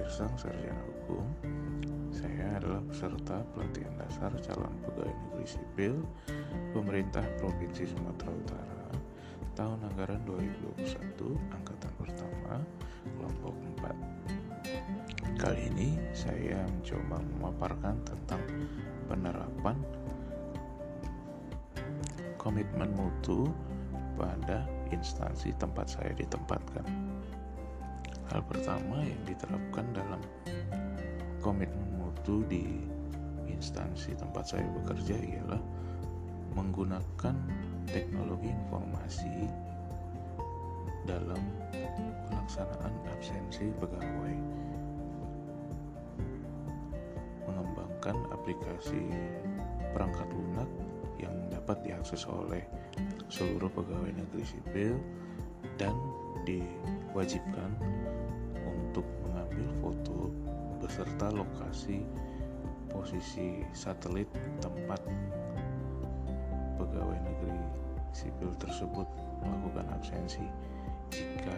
Kirsang, sarjana hukum. Saya adalah peserta pelatihan dasar calon pegawai negeri sipil pemerintah Provinsi Sumatera Utara tahun anggaran 2021 angkatan pertama kelompok 4. Kali ini saya mencoba memaparkan tentang penerapan komitmen mutu pada instansi tempat saya ditempatkan. Hal pertama yang diterapkan dalam komitmen mutu di instansi tempat saya bekerja ialah menggunakan teknologi informasi dalam pelaksanaan absensi pegawai, mengembangkan aplikasi perangkat lunak yang dapat diakses oleh seluruh pegawai negeri sipil dan diwajibkan untuk mengambil foto beserta lokasi posisi satelit tempat pegawai negeri sipil tersebut melakukan absensi. Jika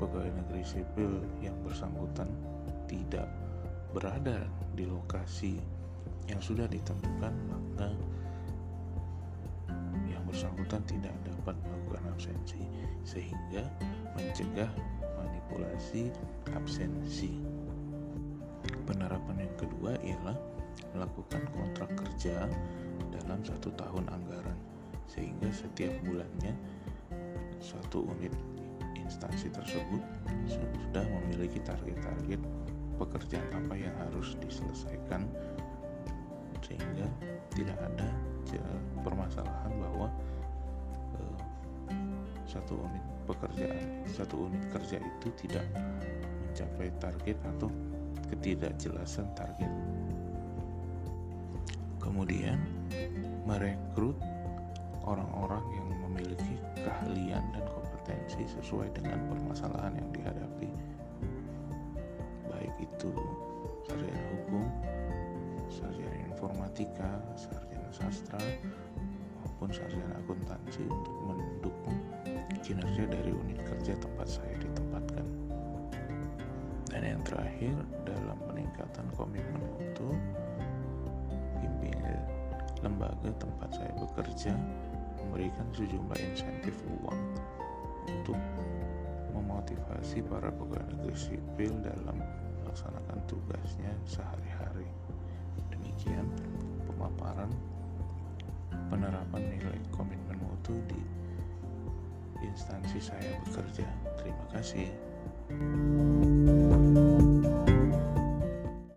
pegawai negeri sipil yang bersangkutan tidak berada di lokasi yang sudah ditentukan, maka yang bersangkutan tidak dapat melakukan absensi, sehingga mencegah manipulasi absensi. Penerapan yang kedua ialah melakukan kontrak kerja dalam 1 tahun anggaran, sehingga setiap bulannya suatu unit instansi tersebut sudah memiliki target-target pekerjaan apa yang harus diselesaikan, sehingga tidak ada permasalahan bahwa satu unit kerja itu tidak mencapai target atau ketidakjelasan target. Kemudian merekrut orang-orang yang memiliki keahlian dan kompetensi sesuai dengan permasalahan yang dihadapi, baik itu sarjana hukum, sarjana informatika, sarjana sastra, maupun sarjana akuntansi untuk mendukung kinerja dari unit kerja tempat saya ditempatkan. Dan yang terakhir, dalam peningkatan komitmen mutu, pimpinan lembaga tempat saya bekerja memberikan sejumlah insentif uang untuk memotivasi para pegawai negeri sipil dalam melaksanakan tugasnya sehari-hari. Demikian pemaparan penerapan nilai komitmen mutu di instansi saya bekerja. Terima kasih.